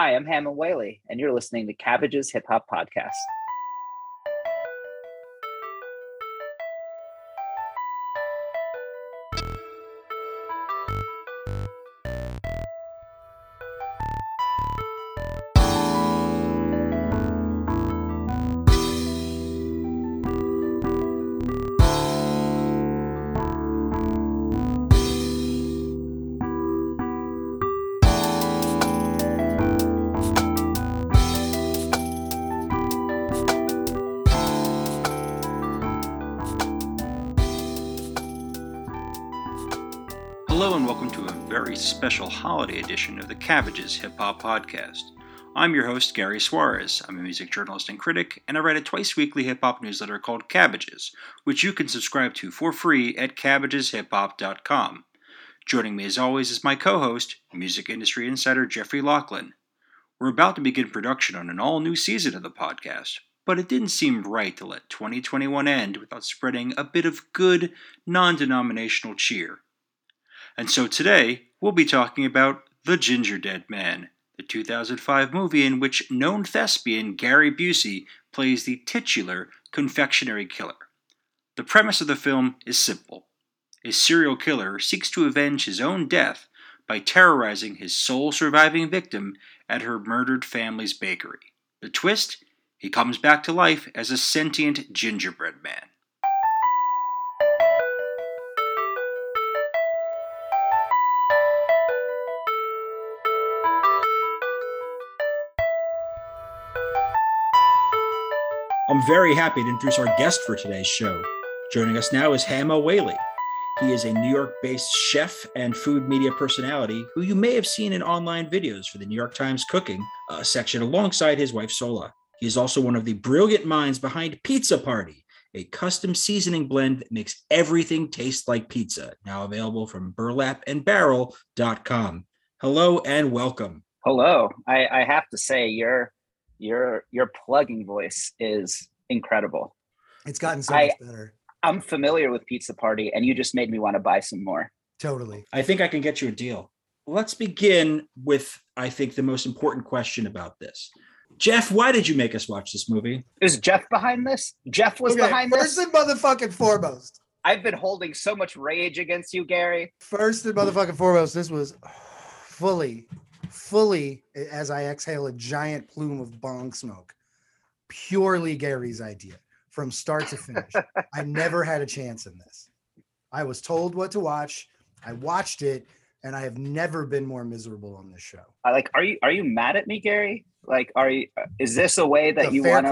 Hi, I'm Hammond Whaley, and you're listening to Cabbages Hip Hop Podcast. Special holiday edition of the Cabbages Hip Hop Podcast. I'm your host, Gary Suarez. I'm a music journalist and critic, and I write a twice-weekly hip-hop newsletter called Cabbages, which you can subscribe to for free at cabbageship-hop.com. Joining me, as always, is my co-host, music industry insider Jeffrey Laughlin. We're about to begin production on an all-new season of the podcast, but it didn't seem right to let 2021 end without spreading a bit of good, non-denominational cheer. And so today, we'll be talking about The Gingerdead Man, the 2005 movie in which known thespian Gary Busey plays the titular confectionery killer. The premise of the film is simple. A serial killer seeks to avenge his own death by terrorizing his sole surviving victim at her murdered family's bakery. The twist? He comes back to life as a sentient gingerbread man. I'm very happy to introduce our guest for today's show. Joining us now is Hammond Whaley. He is a New York-based chef and food media personality who you may have seen in online videos for the New York Times cooking section alongside his wife, Sola. He is also one of the brilliant minds behind Pizza Party, a custom seasoning blend that makes everything taste like pizza, now available from burlapandbarrel.com. Hello and welcome. Hello. I have to say Your plugging voice is incredible. It's gotten so much better. I'm familiar with Pizza Party, and you just made me want to buy some more. Totally. I think I can get you a deal. Let's begin with, I think, the most important question about this. Jeff, why did you make us watch this movie? Is Jeff behind this? Jeff was behind this? First and motherfucking foremost. I've been holding so much rage against you, Gary. First and motherfucking foremost, this was fully, as I exhale a giant plume of bong smoke, purely Gary's idea from start to finish. I never had a chance in this. I was told what to watch. I watched it, and I have never been more miserable on this show. Are you mad at me, Gary? Is this a way that you want to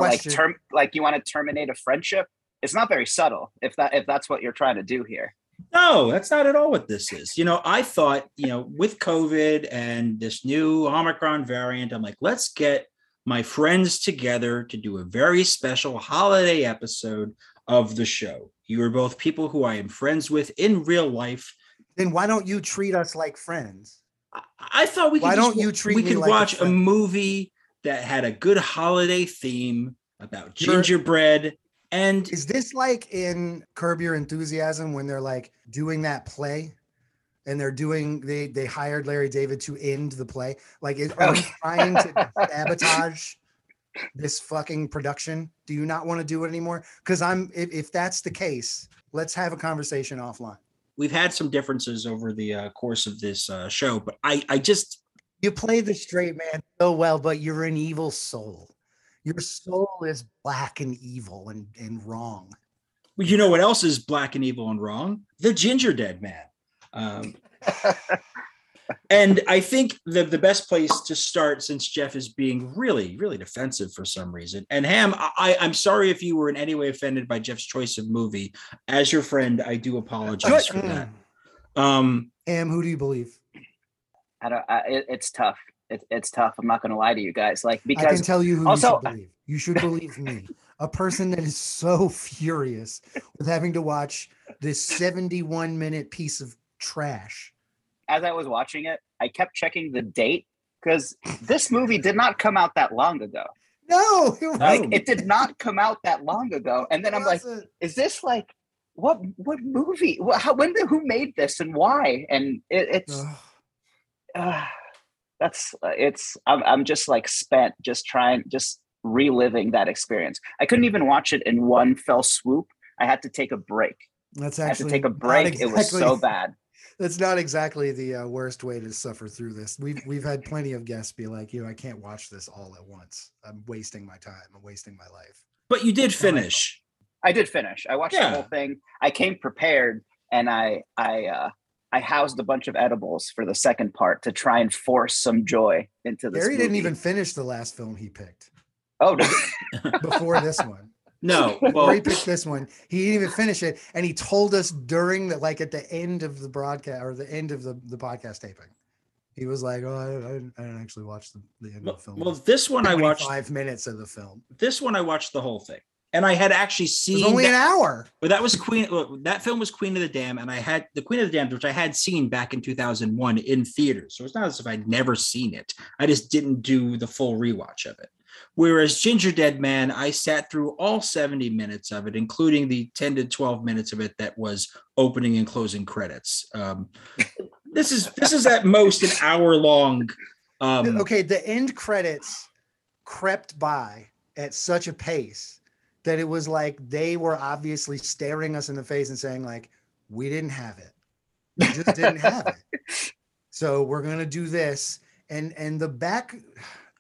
you want to terminate a friendship? It's not very subtle. If that's what you're trying to do here. No, that's not at all what this is. I thought, with COVID and this new Omicron variant, I'm like, let's get my friends together to do a very special holiday episode of the show. You are both people who I am friends with in real life. Then why don't you treat us like friends? I thought we could watch a movie that had a good holiday theme about gingerbread. And is this like in Curb Your Enthusiasm when they're like doing that play and they hired Larry David to end the play? Are we trying to sabotage this fucking production? Do you not want to do it anymore? Because if that's the case, let's have a conversation offline. We've had some differences over the course of this show, but I just. You play the straight man so well, but you're an evil soul. Your soul is black and evil and wrong. Well, you know what else is black and evil and wrong? The Gingerdead Man. And I think the best place to start, since Jeff is being really, really defensive for some reason, and Ham, I'm sorry if you were in any way offended by Jeff's choice of movie. As your friend, I do apologize for that. Ham, who do you believe? It's tough. It's tough. I'm not going to lie to you guys. I can tell you who also, you should believe. You should believe me, a person that is so furious with having to watch this 71-minute piece of trash. As I was watching it, I kept checking the date because this movie did not come out that long ago. No, it did not come out that long ago. And then I'm like, is this like what movie? Who made this and why? And it's. I'm just like spent just reliving that experience. I couldn't even watch it in one fell swoop. I had to take a break. It was so bad. That's not exactly the worst way to suffer through this. We've had plenty of guests be like, I can't watch this all at once. I'm wasting my time. I'm wasting my life. But you did finish. I did finish. I watched the whole thing. I came prepared, and I housed a bunch of edibles for the second part to try and force some joy into this. Gary didn't even finish the last film he picked. Oh, no. Before this one. No, well, he picked this one. He didn't even finish it, and he told us during the at the end of the broadcast or the end of the podcast taping, he was like, "Oh, I didn't actually watch the end of the film." Well, this one I watched 5 minutes of the film. This one I watched the whole thing, and I had actually seen only an hour. But that was that film was Queen of the Damned, and I had the Queen of the Damned, which I had seen back in 2001 in theaters. So it's not as if I'd never seen it. I just didn't do the full rewatch of it. Whereas Gingerdead Man, I sat through all 70 minutes of it, including the 10 to 12 minutes of it that was opening and closing credits. This is at most an hour long. The end credits crept by at such a pace that it was like they were obviously staring us in the face and saying, like, we didn't have it. We just didn't have it. So we're going to do this. And the back...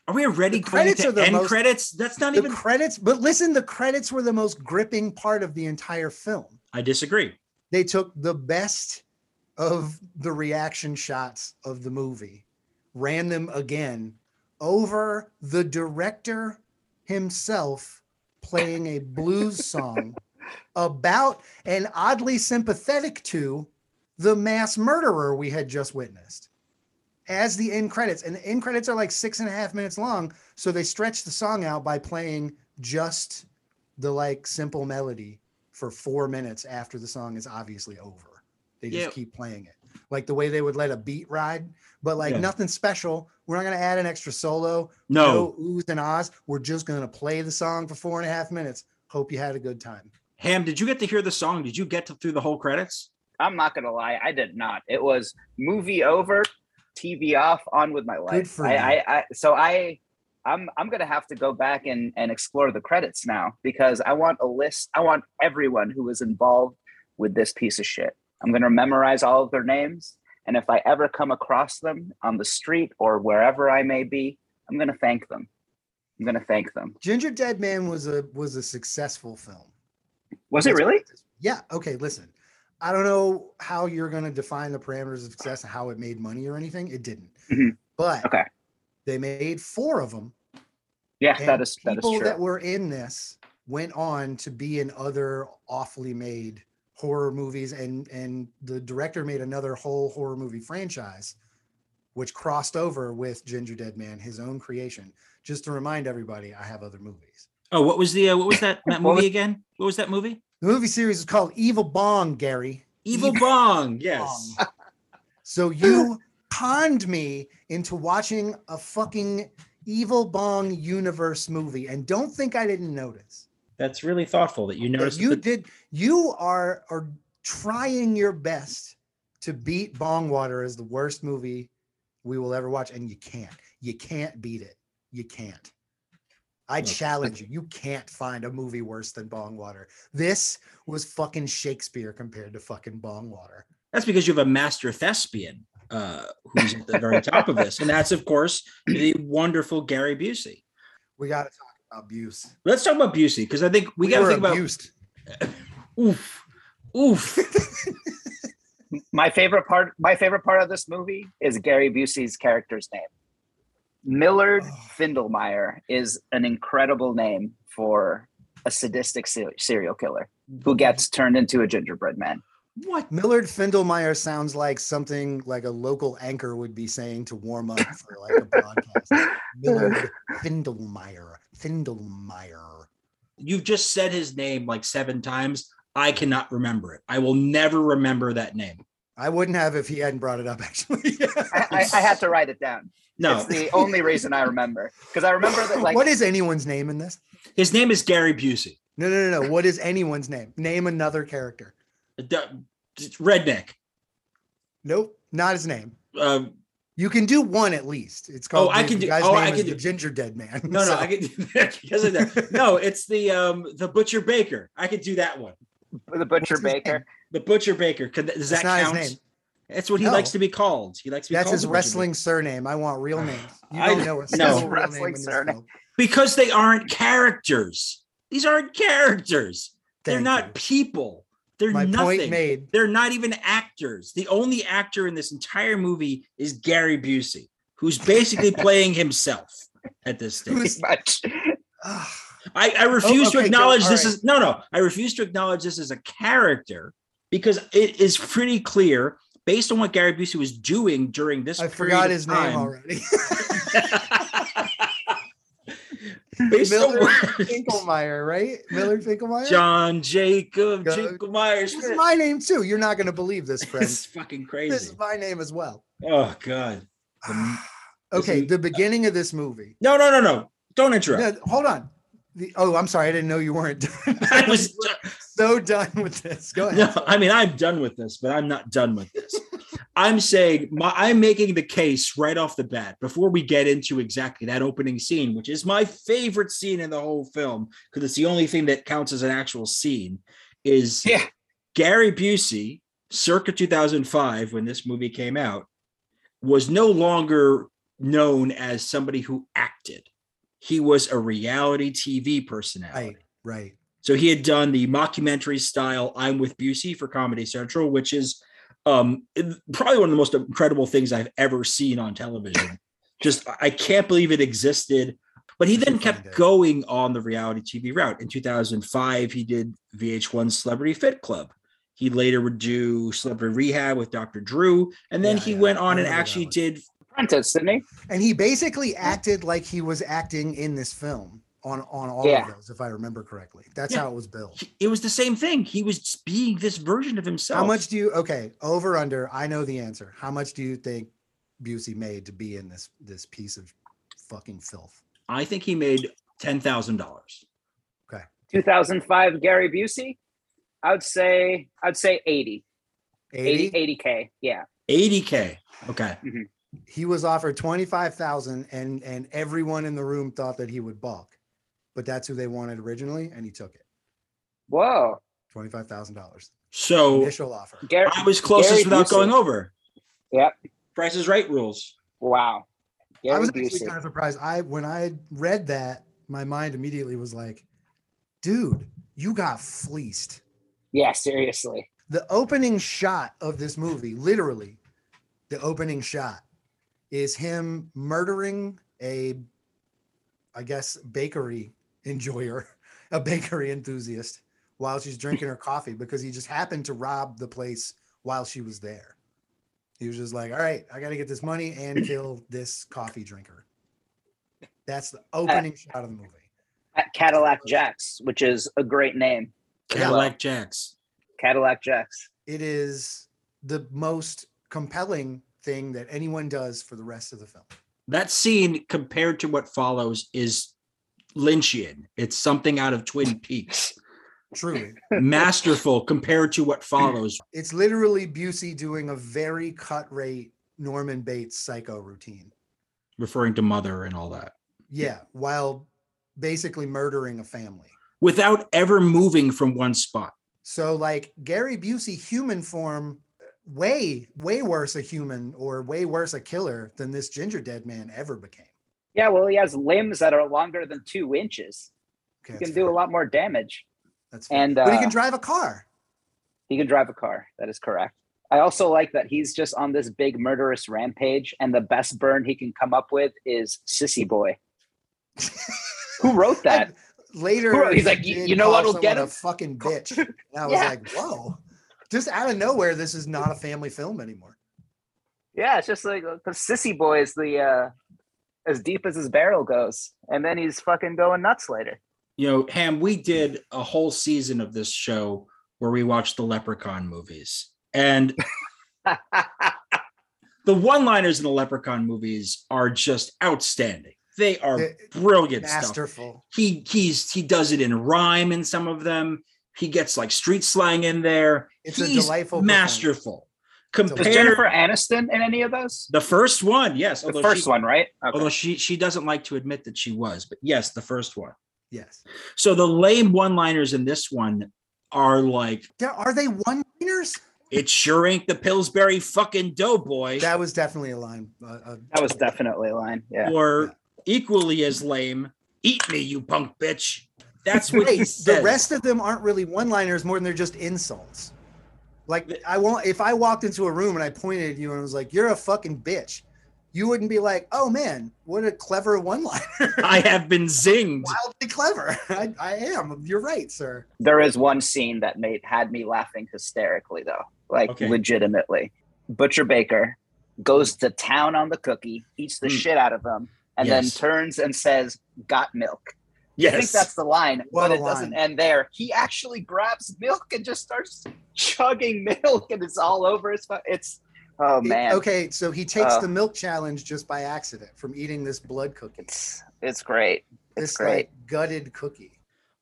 Are we already going to end credits? That's not even credits. But listen, the credits were the most gripping part of the entire film. I disagree. They took the best of the reaction shots of the movie, ran them again over the director himself playing a blues song about and oddly sympathetic to the mass murderer we had just witnessed. As the end credits, and the end credits are like 6.5 minutes long, so they stretch the song out by playing just the simple melody for 4 minutes after the song is obviously over. They just keep playing it, like the way they would let a beat ride, but nothing special. We're not going to add an extra solo. No oohs and ahs. We're just going to play the song for 4.5 minutes. Hope you had a good time. Ham, did you get to hear the song? Did you get through the whole credits? I'm not going to lie. I did not. It was movie over, TV off, on with my life. Good for you. I'm gonna have to go back and explore the credits now, because I want a list. I want everyone who was involved with this piece of shit. I'm gonna memorize all of their names, and if I ever come across them on the street or wherever I may be, I'm gonna thank them. Gingerdead Man was a successful film. Was it really? Yeah. Okay, listen. I don't know how you're going to define the parameters of success and how it made money or anything. It didn't. Mm-hmm. But they made 4 of them. Yeah, that is true. People that were in this went on to be in other awfully made horror movies. And the director made another whole horror movie franchise, which crossed over with Gingerdead Man, his own creation. Just to remind everybody, I have other movies. Oh, what was that movie again? What was that movie? The movie series is called Evil Bong, Gary. Evil Bong, yes. Bong. So you conned me into watching a fucking Evil Bong universe movie, and don't think I didn't notice. That's really thoughtful that you noticed. You did. You are trying your best to beat Bong Water as the worst movie we will ever watch, and you can't. You can't beat it. You can't. I challenge you. You can't find a movie worse than Bong Water. This was fucking Shakespeare compared to fucking Bong Water. That's because you have a master thespian who's at the very top of this. And that's, of course, the wonderful Gary Busey. We got to talk about Busey. Let's talk about Busey, because I think we got to think abused. About... Oof. My favorite part of this movie is Gary Busey's character's name. Millard Findelmeyer is an incredible name for a sadistic serial killer who gets turned into a gingerbread man. What? Millard Findelmeyer sounds like something like a local anchor would be saying to warm up for a broadcast. Millard Findelmeyer. You've just said his name 7 times. I cannot remember it. I will never remember that name. I wouldn't have if he hadn't brought it up, actually. I had to write it down. No. It's the only reason I remember. Because I remember that what is anyone's name in this? His name is Gary Busey. No. What is anyone's name? Name another character. Redneck. Nope. Not his name. You can do one at least. It's called. I can do The Gingerdead Man. No, I can do that. No, it's the Butcher Baker. I could do that one. The Butcher Baker. The Butcher Baker. Does that count? His name. That's what he likes to be called. He likes to be called his wrestling surname. I want real names. You don't know a real wrestling name surname. Because they aren't characters. These aren't characters. They're not people. They're my nothing. Point made. They're not even actors. The only actor in this entire movie is Gary Busey, who's basically playing himself at this stage. Pretty much. I refuse to acknowledge this is no. I refuse to acknowledge this as a character because it is pretty clear based on what Gary Busey was doing during this. I forgot his name already. Findelmeyer, right? Millard Findelmeyer? John Jacob Findelmeyer. This is my name too. You're not going to believe this, friend. It's fucking crazy. This is my name as well. Oh God. Okay, the beginning of this movie. No. Don't interrupt. No, hold on. I'm sorry. I didn't know you weren't done. I was so done with this. Go ahead. No, I mean, I'm done with this, but I'm not done with this. I'm saying I'm making the case right off the bat before we get into exactly that opening scene, which is my favorite scene in the whole film because it's the only thing that counts as an actual scene, is Gary Busey, circa 2005, when this movie came out, was no longer known as somebody who acted. He was a reality TV personality. Right. So he had done the mockumentary style I'm with Busey for Comedy Central, which is probably one of the most incredible things I've ever seen on television. Just, I can't believe it existed. But he then kept going on the reality TV route. In 2005, he did VH1's Celebrity Fit Club. He later would do Celebrity Rehab with Dr. Drew. And then he went on and actually did Apprentice, didn't he? And he basically acted like he was acting in this film on all of those, if I remember correctly. That's how it was built. It was the same thing. He was being this version of himself. How much do you, over, under, I know the answer. How much do you think Busey made to be in this piece of fucking filth? I think he made $10,000. Okay. 2005 Gary Busey? I'd say 80. 80? 80K, yeah. 80K, okay. Mm-hmm. He was offered $25,000 and everyone in the room thought that he would balk. But that's who they wanted originally, and he took it. Whoa. $25,000. So initial offer. I was closest without going over. Yep. Price is Right rules. Wow. I was actually kind of surprised. When I read that, my mind immediately was like, dude, you got fleeced. Yeah, seriously. The opening shot of this movie, literally, the opening shot is him murdering bakery enjoyer, a bakery enthusiast, while she's drinking her coffee because he just happened to rob the place while she was there. He was just like, all right, I got to get this money and kill this coffee drinker. That's the opening shot of the movie. At Cadillac Jacks, which is a great name. Cadillac Jacks. It is the most compelling thing that anyone does for the rest of the film. That scene compared to what follows is Lynchian. It's something out of Twin Peaks. Truly. Masterful compared to what follows. It's literally Busey doing a very cut rate Norman Bates psycho routine. Referring to mother and all that. Yeah, while basically murdering a family. Without ever moving from one spot. So like Gary Busey human form, way worse a human or way worse a killer than this Gingerdead Man ever became. Yeah, well, he has limbs that are longer than 2 inches. Okay, he can do a lot more damage. That's fair. But he can drive a car. He can drive a car. That is correct. I also like that he's just on this big murderous rampage, and the best burn he can come up with is Sissy Boy. Who wrote that? Later, he's like, you know what'll get him? A fucking bitch. And I was like, whoa. Just out of nowhere, this is not a family film anymore. Yeah, it's just like the Sissy Boy is the as deep as his barrel goes, and then he's fucking going nuts later. You know, Ham, we did a whole season of this show where we watched the Leprechaun movies, and the one-liners in the Leprechaun movies are just outstanding. They are brilliant, masterful stuff. He does it in rhyme in some of them. He gets like street slang in there. He's delightful, masterful. Was Jennifer Aniston in any of those? The first one, yes. The first one, right? Okay. Although she doesn't like to admit that she was, but yes, the first one. Yes. So the lame one-liners in this one are like... Are they one-liners? It sure ain't the Pillsbury fucking Doughboy. That was definitely a line. That was definitely a line, yeah. Or equally as lame, eat me, you punk bitch. That's what he says. The rest of them aren't really one-liners more than they're just insults. Like, I won't, if I walked into a room and I pointed at you and I was like, you're a fucking bitch, you wouldn't be like, oh man, what a clever one-liner. I have been zinged. Wildly clever. I am. You're right, sir. There is one scene that had me laughing hysterically, though, like legitimately. Butcher Baker goes to town on the cookie, eats the shit out of him, and then turns and says, got milk. Yes. I think that's the line, but it doesn't end there. He actually grabs milk and just starts chugging milk, and it's all over his face. Oh, man. Okay, so he takes the milk challenge just by accident from eating this blood cookie. It's great. It's great. Like, gutted cookie.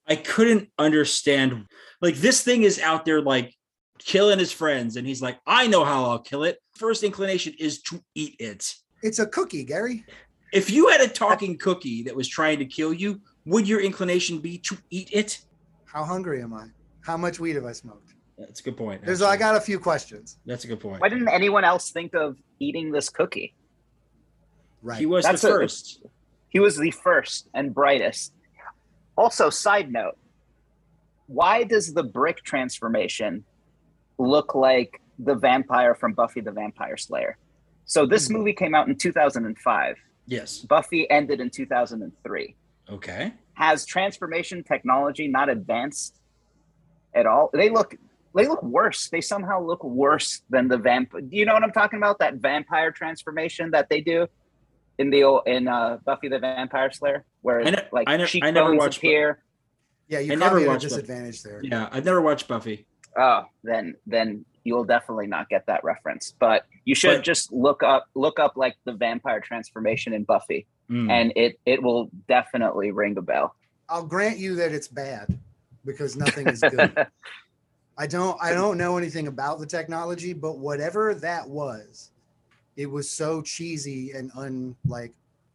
I couldn't understand. Like, this thing is out there, like, killing his friends, and he's like, I know how I'll kill it. First inclination is to eat it. It's a cookie, Gary. If you had a talking cookie that was trying to kill you, would your inclination be to eat it? How hungry am I? How much weed have I smoked? That's a good point. I got a few questions. That's a good point. Why didn't anyone else think of eating this cookie? Right. He was the first. He was the first and brightest. Also, side note, why does the brick transformation look like the vampire from Buffy the Vampire Slayer? So this movie came out in 2005. Yes. Buffy ended in 2003. Okay. Has transformation technology not advanced at all? They look worse. They somehow look worse than the vampire. Do you know what I'm talking about? That vampire transformation that they do in Buffy the Vampire Slayer, where cheekbones appear. Yeah, you never watched disadvantage there. Yeah, I've never watched Buffy. Oh, then you'll definitely not get that reference. But you should just look up like the vampire transformation in Buffy. And it will definitely ring a bell. I'll grant you that it's bad because nothing is good. I don't know anything about the technology, but whatever that was, it was so cheesy and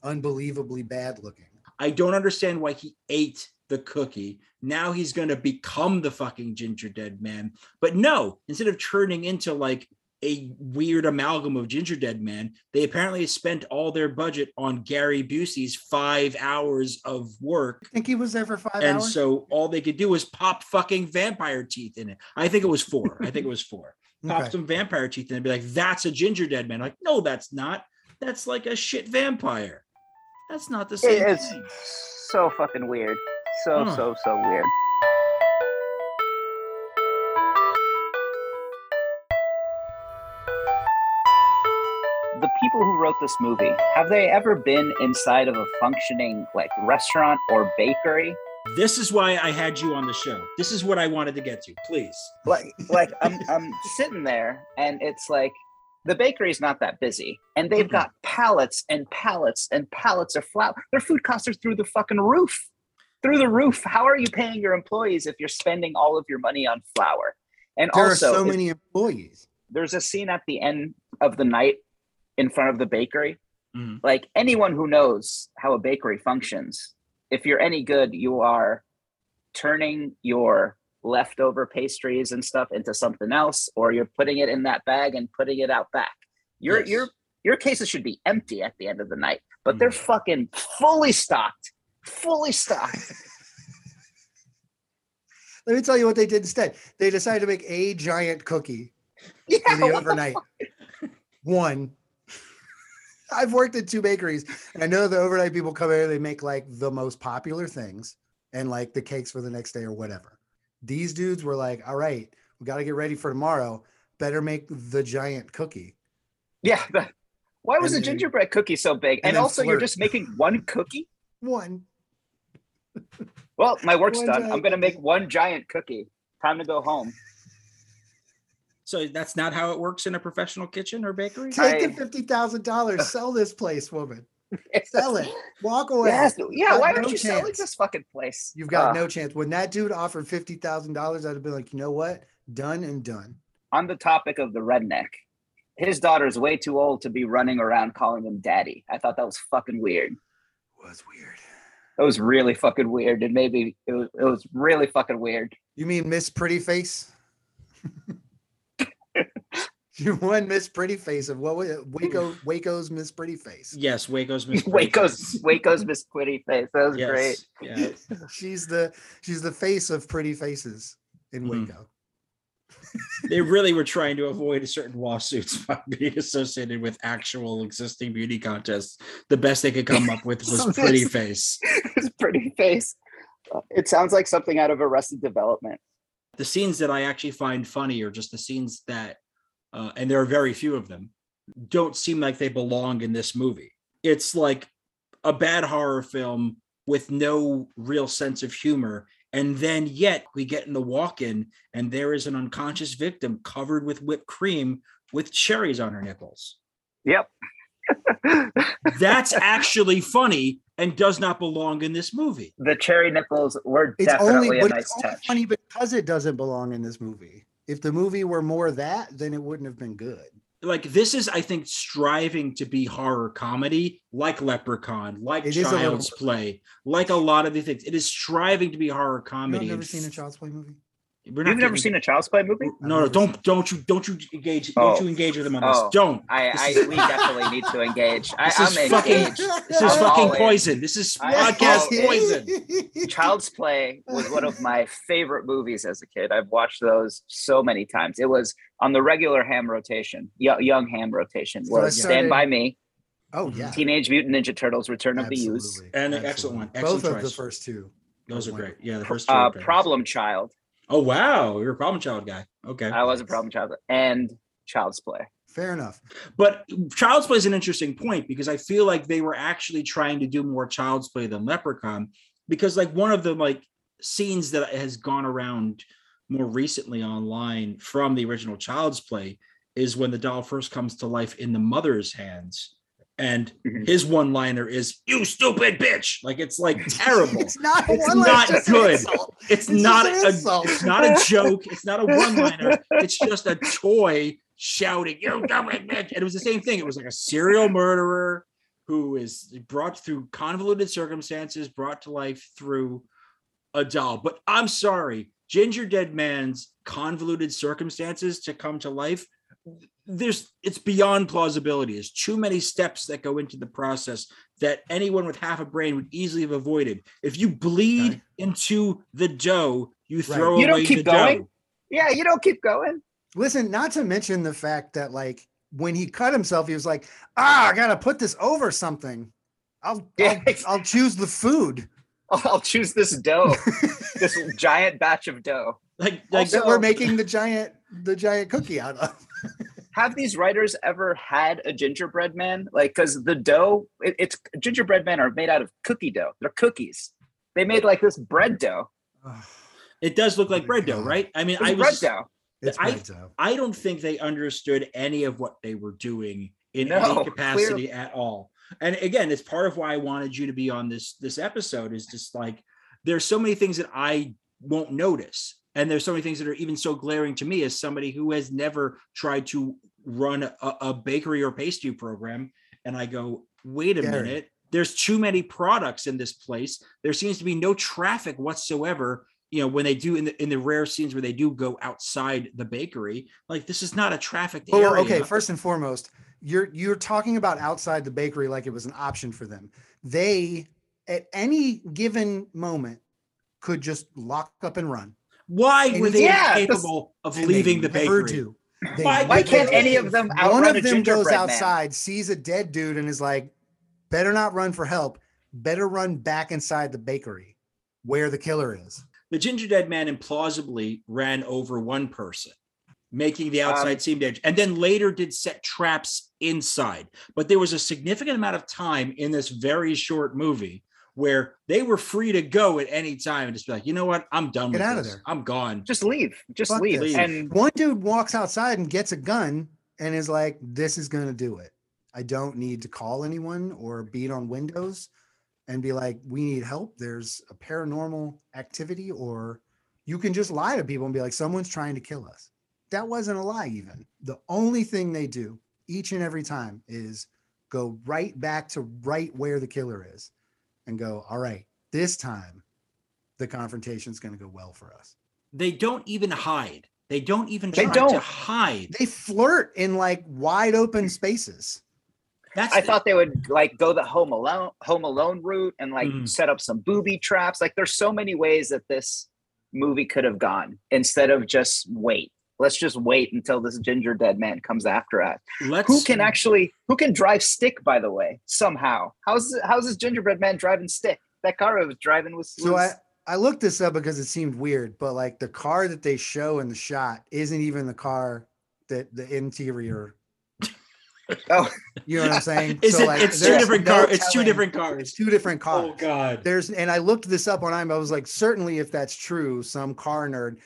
unbelievably bad looking. I don't understand why he ate the cookie. Now he's going to become the fucking Gingerdead Man. But no, instead of turning into like a weird amalgam of Gingerdead Man, they apparently spent all their budget on Gary Busey's 5 hours of work. I think he was there for 5 hours. And so all they could do was pop fucking vampire teeth in it. I think it was four. Pop some vampire teeth in it and be like, that's a Gingerdead Man. Like, no, that's not. That's like a shit vampire. That's not the same thing. It's so fucking weird. So weird. The people who wrote this movie, have they ever been inside of a functioning restaurant or bakery? This is why I had you on the show. This is what I wanted to get to. Please. I'm sitting there and it's like the bakery's not that busy and they've got pallets and pallets and pallets of flour. Their food costs are through the fucking roof. Through the roof. How are you paying your employees if you're spending all of your money on flour? And there also, are so many employees. There's a scene at the end of the night in front of the bakery. Like, anyone who knows how a bakery functions, if you're any good, you are turning your leftover pastries and stuff into something else, or you're putting it in that bag and putting it out back. Your cases should be empty at the end of the night, but they're fucking fully stocked. Let me tell you what they did instead. They decided to make a giant cookie for the overnight. One. I've worked at two bakeries and I know the overnight people come in and they make the most popular things and the cakes for the next day or whatever. These dudes were like, all right, we got to get ready for tomorrow. Better make the giant cookie. Yeah. Why was the gingerbread cookie so big? And also you're just making one cookie? One. Well, my work's done. I'm going to make one giant cookie. Time to go home. So that's not how it works in a professional kitchen or bakery? Take the $50,000. Sell this place, woman. Sell it. Walk away. Yes. Yeah, why aren't you selling this fucking place? You've got no chance. When that dude offered $50,000, I'd have been like, you know what? Done and done. On the topic of the redneck, his daughter's way too old to be running around calling him daddy. I thought that was fucking weird. Was weird. That was really fucking weird. And maybe it was really fucking weird. You mean Miss Prettyface? You won Miss Prettyface. What was it? Waco's Miss Prettyface. Yes, Waco's Miss Prettyface. Waco's Miss Prettyface. That was great. Yes. She's the face of pretty faces in Waco. They really were trying to avoid certain lawsuits by being associated with actual existing beauty contests. The best they could come up with was Pretty Face. It's Pretty Face. It sounds like something out of Arrested Development. The scenes that I actually find funny are just the scenes that, and there are very few of them, don't seem like they belong in this movie. It's like a bad horror film with no real sense of humor. And then yet we get in the walk-in and there is an unconscious victim covered with whipped cream with cherries on her nipples. Yep. That's actually funny and does not belong in this movie. The cherry nipples were definitely a nice touch. It's only funny because it doesn't belong in this movie. If the movie were more that, then it wouldn't have been good. Like, this is, I think, striving to be horror comedy, like Leprechaun, like Child's Play, like a lot of these things. It is striving to be horror comedy. You've never seen a Child's Play movie? You've never seen a Child's Play movie? No, don't you engage with them on this? Don't. We definitely need to engage. This is fucking poison. This is podcast poison. Child's Play was one of my favorite movies as a kid. I've watched those so many times. It was on the regular ham rotation, young ham rotation. Was Stand By Me. Oh yeah. Teenage Mutant Ninja Turtles: Return of the Youth. And an excellent one. Both of the first two. Those are great. Yeah, the first two. Problem Child. Oh, wow. You're a Problem Child guy. Okay. I was a Problem Child and Child's Play. Fair enough. But Child's Play is an interesting point because I feel like they were actually trying to do more Child's Play than Leprechaun, because like one of the like scenes that has gone around more recently online from the original Child's Play is when the doll first comes to life in the mother's hands. And his one-liner is "you stupid bitch." Like it's like terrible. It's not good. It's not a joke. It's not a one-liner. It's just a toy shouting "you stupid bitch." And it was the same thing. It was like a serial murderer who is brought through convoluted circumstances, brought to life through a doll. But I'm sorry, Gingerdead Man's convoluted circumstances to come to life. It's beyond plausibility. There's too many steps that go into the process that anyone with half a brain would easily have avoided. If you bleed into the dough, you throw away the dough. You don't keep going. Yeah, you don't keep going. Listen, not to mention the fact that like when he cut himself, he was like, I gotta put this over something. I'll choose the food. I'll choose this dough. This giant batch of dough. Like that we're making the giant cookie out of. Have these writers ever had a gingerbread man? Like, because the dough, it's gingerbread men are made out of cookie dough. They're cookies. They made like this bread dough. It does look like bread dough, right? I mean, It's bread dough. I don't think they understood any of what they were doing in any capacity at all. And again, it's part of why I wanted you to be on this episode is just like, there's so many things that I won't notice. And there's so many things that are even so glaring to me as somebody who has never tried to run a bakery or pastry program. And I go, wait a minute, there's too many products in this place. There seems to be no traffic whatsoever. You know, when they do in the rare scenes where they do go outside the bakery, like this is not a trafficked area. Okay, first and foremost, you're talking about outside the bakery like it was an option for them. They, at any given moment, could just lock up and run. Why were they incapable of leaving the bakery? Why can't any of them outrun a gingerbread man? One of them goes outside, sees a dead dude, and is like, better not run for help. Better run back inside the bakery where the killer is. The Gingerdead Man implausibly ran over one person, making the outside seem dangerous, and then later did set traps inside. But there was a significant amount of time in this very short movie where they were free to go at any time and just be like, you know what? I'm done with this. Get out of there. I'm gone. Just leave. Just leave. And one dude walks outside and gets a gun and is like, this is going to do it. I don't need to call anyone or beat on windows and be like, we need help. There's a paranormal activity, or you can just lie to people and be like, someone's trying to kill us. That wasn't a lie even. The only thing they do each and every time is go right back to right where the killer is and go, all right, this time the confrontation is going to go well for us. They don't even hide. They don't even try to hide. They flirt in like wide open spaces. I thought they would like go the Home Alone route and like set up some booby traps. Like there's so many ways that this movie could have gone instead of just wait. Let's just wait until this Gingerdead Man comes after us. Who can drive stick, by the way, somehow. How's this Gingerbread Man driving stick? That car I was driving was loose. So I looked this up because it seemed weird, but like the car that they show in the shot isn't even the car that the interior. Oh, you know what I'm saying? It's two different cars. Oh God. And I looked this up on IMDb. I was like, certainly if that's true, some car nerd,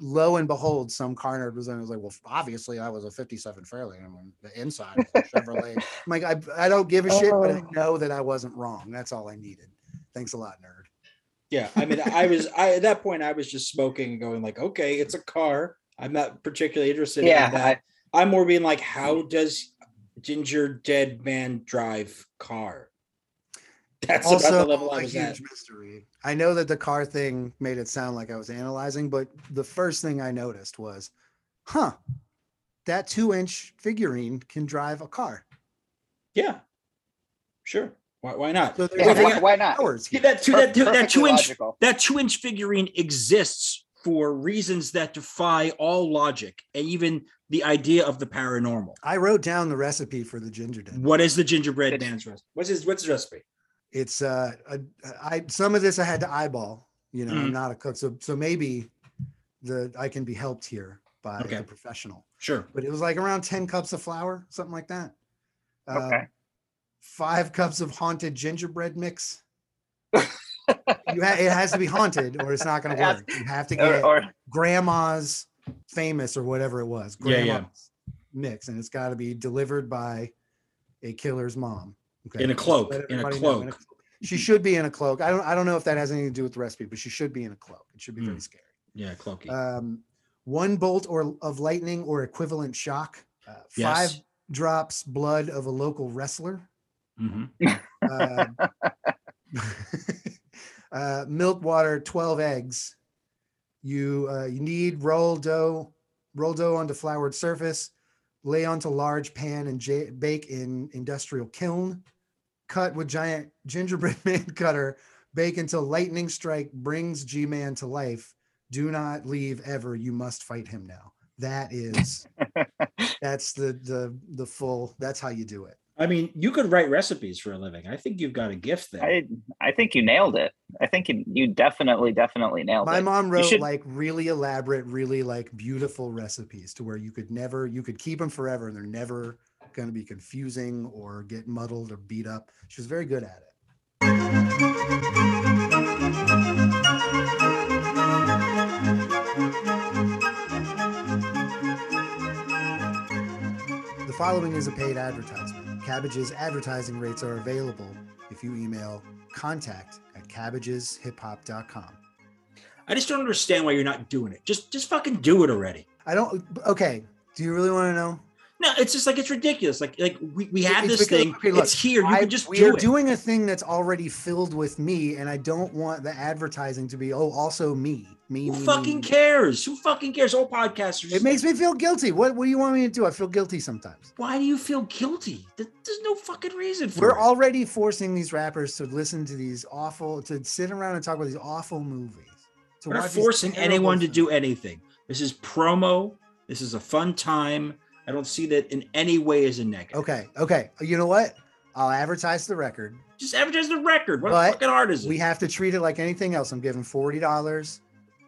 lo and behold, some car nerd was on. I was like, well, obviously I was a 57 Fairlane. I'm on the inside of the Chevrolet. I'm like, I don't give a shit, but I know that I wasn't wrong. That's all I needed. Thanks a lot, nerd. Yeah. I mean, at that point I was just smoking and going like, okay, it's a car. I'm not particularly interested in that. I'm more being like, how does Gingerdead Man drive car? That's also about the level I was at. Huge mystery. I know that the car thing made it sound like I was analyzing, but the first thing I noticed was, that 2-inch figurine can drive a car. Yeah, sure. Why not? So why not? That 2-inch figurine exists for reasons that defy all logic and even the idea of the paranormal. I wrote down the recipe for the Gingerdead. What is the Gingerbread Man's recipe? What's his recipe? It's some of this I had to eyeball. You know, I'm not a cook, so maybe I can be helped here by a professional. Sure, but it was like around 10 cups of flour, something like that. 5 cups of haunted gingerbread mix. It has to be haunted, or it's not going to work. You have to get grandma's famous or whatever it was, mix, and it's got to be delivered by a killer's mom. Okay. In a cloak. She should be in a cloak. I don't know if that has anything to do with the recipe, but she should be in a cloak. It should be very scary. Yeah, cloaky. 1 bolt of lightning or equivalent shock. 5 drops blood of a local wrestler. Mm-hmm. Milk, water, 12 eggs. You need roll dough onto floured surface, lay onto large pan and bake in industrial kiln, cut with giant gingerbread man cutter, bake until lightning strike brings G-Man to life. Do not leave ever. You must fight him now. That is, that's the full, that's how you do it. I mean, you could write recipes for a living. I think you've got a gift there. I think you nailed it. I think you definitely nailed it. My mom wrote like really elaborate, really like beautiful recipes to where you could keep them forever and they're never going to be confusing or get muddled or beat up. She was very good at it. Following is a paid advertisement. Cabbages advertising rates are available if you email contact@cabbageship-hop.com. I just don't understand why you're not doing it. Just fucking do it already. I don't. Okay. Do you really want to know? No, it's just like, it's ridiculous. Like we have this thing. Okay, look, it's here. You can just do it. We're doing a thing that's already filled with me, and I don't want the advertising to be, also me. Who fucking cares? Who fucking cares? All podcasters. It makes me feel guilty. What do you want me to do? I feel guilty sometimes. Why do you feel guilty? There's no fucking reason for it. We're already forcing these rappers to listen to these awful, to sit around and talk about these awful movies. We're not forcing anyone to do anything. This is promo. This is a fun time. I don't see that in any way as a negative. Okay. You know what? I'll advertise the record. Just advertise the record. What a fucking art is it? We have to treat it like anything else. I'm giving $40.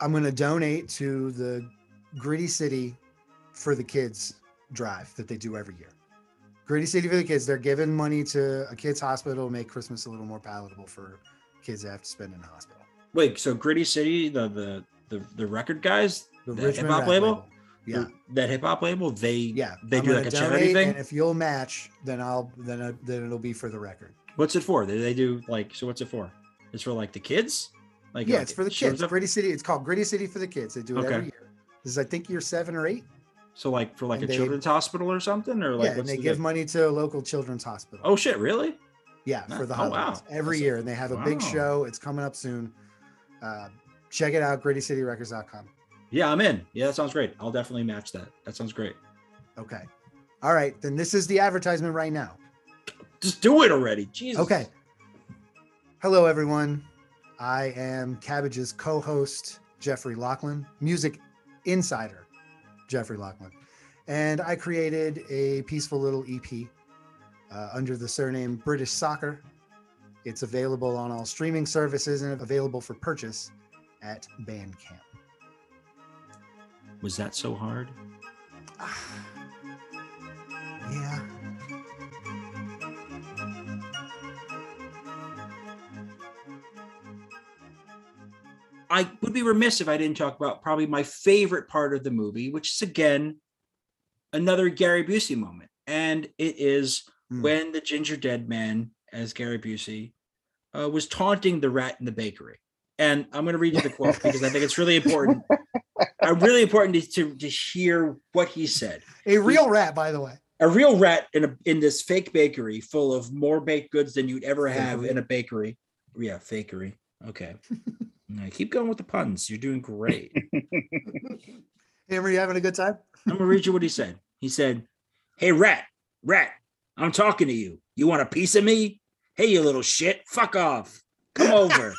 I'm going to donate to the Gritty City for the Kids drive that they do every year. Gritty City for the Kids. They're giving money to a kids hospital to make Christmas a little more palatable for kids that have to spend in the hospital. Wait, so Gritty City, the record guys, the Richmond hip-hop label? Yeah. That hip-hop label, they do like a charity thing? And if you'll match, then it'll be for the record. What's it for? They do like, so what's it for? It's for like the kids? Like, yeah, it's for the kids. Gritty City. It's called Gritty City for the Kids. They do it every year. This is, I think, year 7 or 8. So like for like a children's hospital or something, or like, yeah, and they give money to a local children's hospital. Oh shit, really? Yeah, for the holidays every year, and they have a big show. It's coming up soon. Check it out, grittycityrecords.com. Yeah, I'm in. Yeah, that sounds great. I'll definitely match that. That sounds great. Okay. All right, then this is the advertisement right now. Just do it already. Jesus. Okay. Hello, everyone. I am Cabbage's co-host, Jeffrey Laughlin, music insider, Jeffrey Laughlin. And I created a peaceful little EP under the surname British Soccer. It's available on all streaming services and available for purchase at Bandcamp. Was that so hard? Yeah. I would be remiss if I didn't talk about probably my favorite part of the movie, which is, again, another Gary Busey moment. And it is when the Gingerdead Man, as Gary Busey, was taunting the rat in the bakery. And I'm going to read you the quote because I think it's really important. Really important to hear what he said. A real rat, by the way. A real rat in this fake bakery full of more baked goods than you'd ever have in a bakery. Yeah, fakery. Okay. I keep going with the puns. You're doing great. Hey, were you having a good time? I'm going to read you what he said. He said, "Hey, rat, I'm talking to you. You want a piece of me? Hey, you little shit. Fuck off. Come over.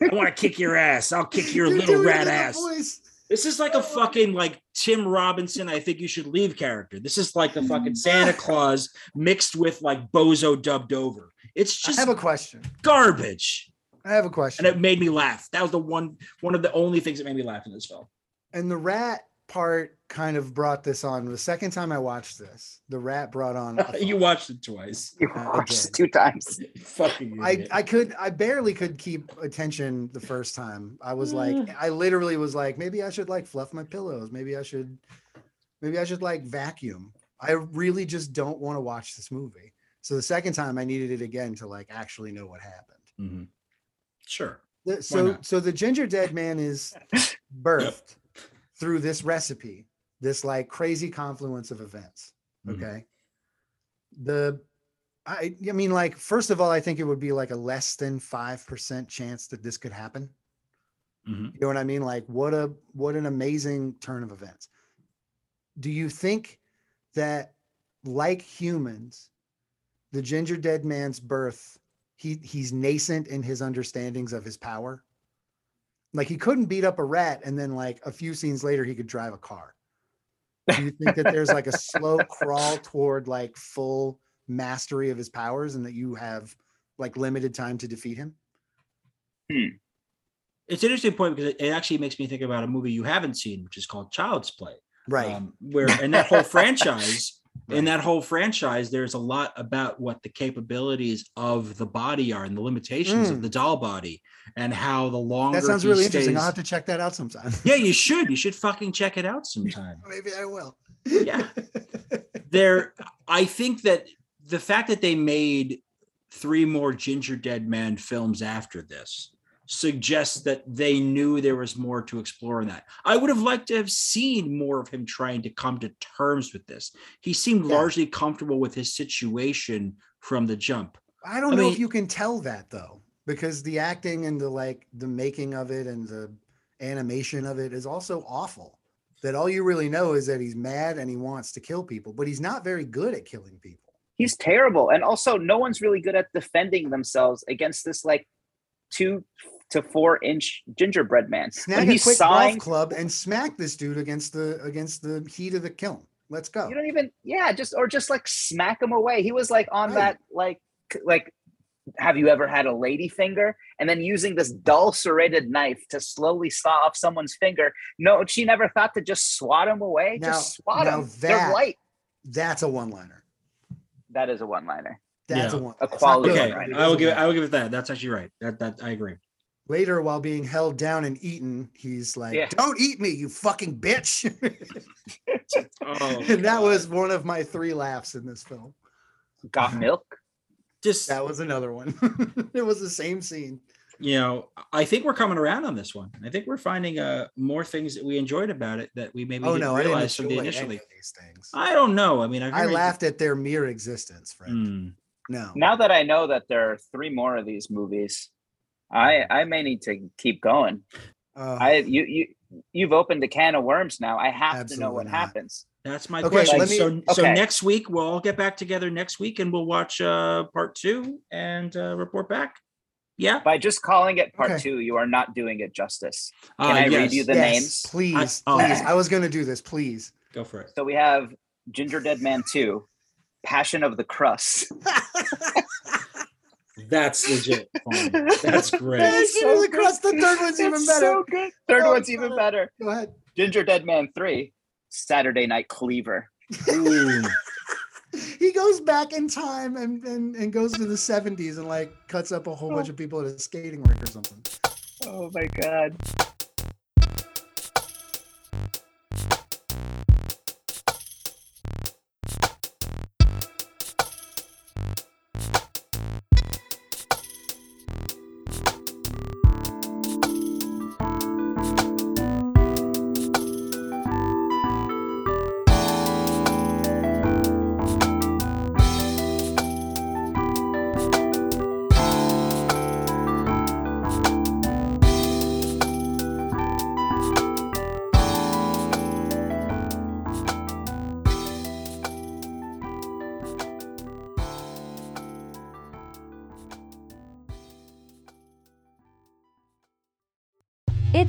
I want to kick your ass. I'll kick your little rat ass." Voice. This is like a fucking like Tim Robinson, I think you should leave character. This is like the fucking Santa Claus mixed with like Bozo dubbed over. It's just garbage. I have a question. And it made me laugh. That was the one of the only things that made me laugh in this film. And the rat part kind of brought this on. The second time I watched this, the rat brought on. You watched it twice. You watched it 2 times. Fucking idiot. I barely could keep attention the first time. I was like, I literally was like, maybe I should like fluff my pillows. Maybe I should like vacuum. I really just don't want to watch this movie. So the second time I needed it again to like actually know what happened. Mm-hmm. Sure. So the Gingerdead Man is birthed through this recipe, this like crazy confluence of events. Okay. Mm-hmm. I mean, like, first of all, I think it would be like a less than 5% chance that this could happen. Mm-hmm. You know what I mean? Like what an amazing turn of events. Do you think that, like humans, the Gingerdead Man's birth, he's nascent in his understandings of his power? Like, he couldn't beat up a rat, and then like a few scenes later, he could drive a car. Do you think that there's like a slow crawl toward like full mastery of his powers, and that you have like limited time to defeat him? It's an interesting point because it actually makes me think about a movie you haven't seen, which is called Child's Play. Right. Where in that whole franchise, there's a lot about what the capabilities of the body are and the limitations of the doll body, and how the longer that sounds really interesting. I'll have to check that out sometime. Yeah, you should fucking check it out sometime. Maybe I will. Yeah. I think that the fact that they made 3 more Gingerdead Man films after this suggests that they knew there was more to explore in that. I would have liked to have seen more of him trying to come to terms with this. He seemed largely comfortable with his situation from the jump. I don't know if you can tell that though, because the acting and the like the making of it and the animation of it is also awful. That all you really know is that he's mad and he wants to kill people, but he's not very good at killing people. He's terrible. And also no one's really good at defending themselves against this like 2 to 4 inch gingerbread man. Snag a quick golf club and smack this dude against the heat of the kiln. Let's go. You don't even, just like smack him away. He was like on that, like, have you ever had a lady finger? And then using this dull serrated knife to slowly saw off someone's finger. No, she never thought to just swat him away. Now, just swat him. They're light. That's a one-liner. That is a one-liner. That's a one. A quality. Okay, right. I will give it that. That's actually right. That I agree. Later, while being held down and eaten, he's like, "Don't eat me, you fucking bitch." And that was one of my 3 laughs in this film. Got milk? That was another one. It was the same scene. you know, I think we're coming around on this one. I think we're finding more things that we enjoyed about it that we maybe didn't realize from the initially. Any of these things. I don't know. I mean, I laughed at their mere existence, friend. Mm. No. Now that I know that there are 3 more of these movies, I may need to keep going. You've opened a can of worms now. I have to know what happens. That's my question. So next week, we'll all get back together next week and we'll watch part 2 and report back. Yeah. By just calling it part 2, you are not doing it justice. Can I read you the names? Please. Please. I was going to do this. Please. Go for it. So we have Gingerdead Man 2, Passion of the Crust. That's legit. Funny. That's great. Passion of the Crust. The third one's even better. So good. Third one's even better. Go ahead. Gingerdead Man 3. Saturday Night Cleaver. Ooh. He goes back in time and goes to the 70s and like cuts up a whole bunch of people at a skating rink or something. Oh my God.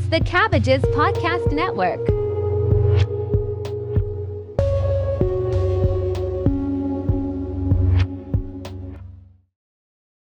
The Cabbages Podcast Network.